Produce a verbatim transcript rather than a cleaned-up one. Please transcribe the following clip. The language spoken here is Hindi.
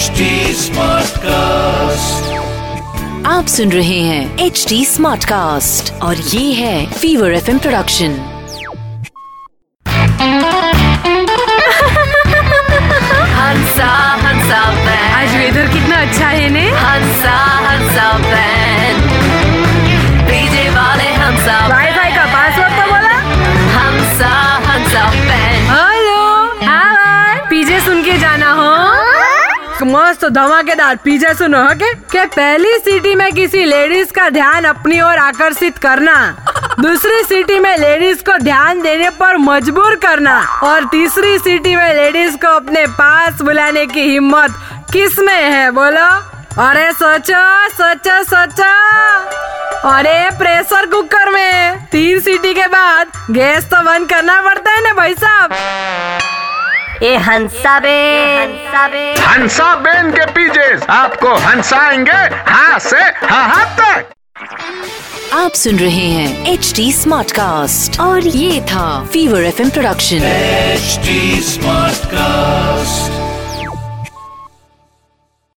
एच डी स्मार्टकास्ट, आप सुन रहे हैं एच डी स्मार्टकास्ट और ये है fever F M production. Hansa Hansa band, आज वेदर कितना अच्छा है ने। हंसा हंसा बैंड, डीजे वाले हंसा, भाई भाई का पासवर्ड तो बोला। हंसा हंसा बैंड, हेलो आवाज पीजे सुन के जाना हो, मस्त धमाकेदार पीजे सुनो। ओके के पहली सिटी में किसी लेडीज का ध्यान अपनी ओर आकर्षित करना, दूसरी सिटी में लेडीज को ध्यान देने पर मजबूर करना और तीसरी सिटी में लेडीज को अपने पास बुलाने की हिम्मत किस में है बोलो। अरे सोचो सोचो सोचो, अरे प्रेशर कुकर में तीन सीटी के बाद गैस तो बंद करना पड़ता है ना भाई साहब। ये हंसा बेन, हंसा बेन के पीजे आपको हंसाएंगे हाँ से हाँ हाँ तक। आप सुन रहे हैं एच डी स्मार्ट कास्ट और ये था fever F M production H D smart cast.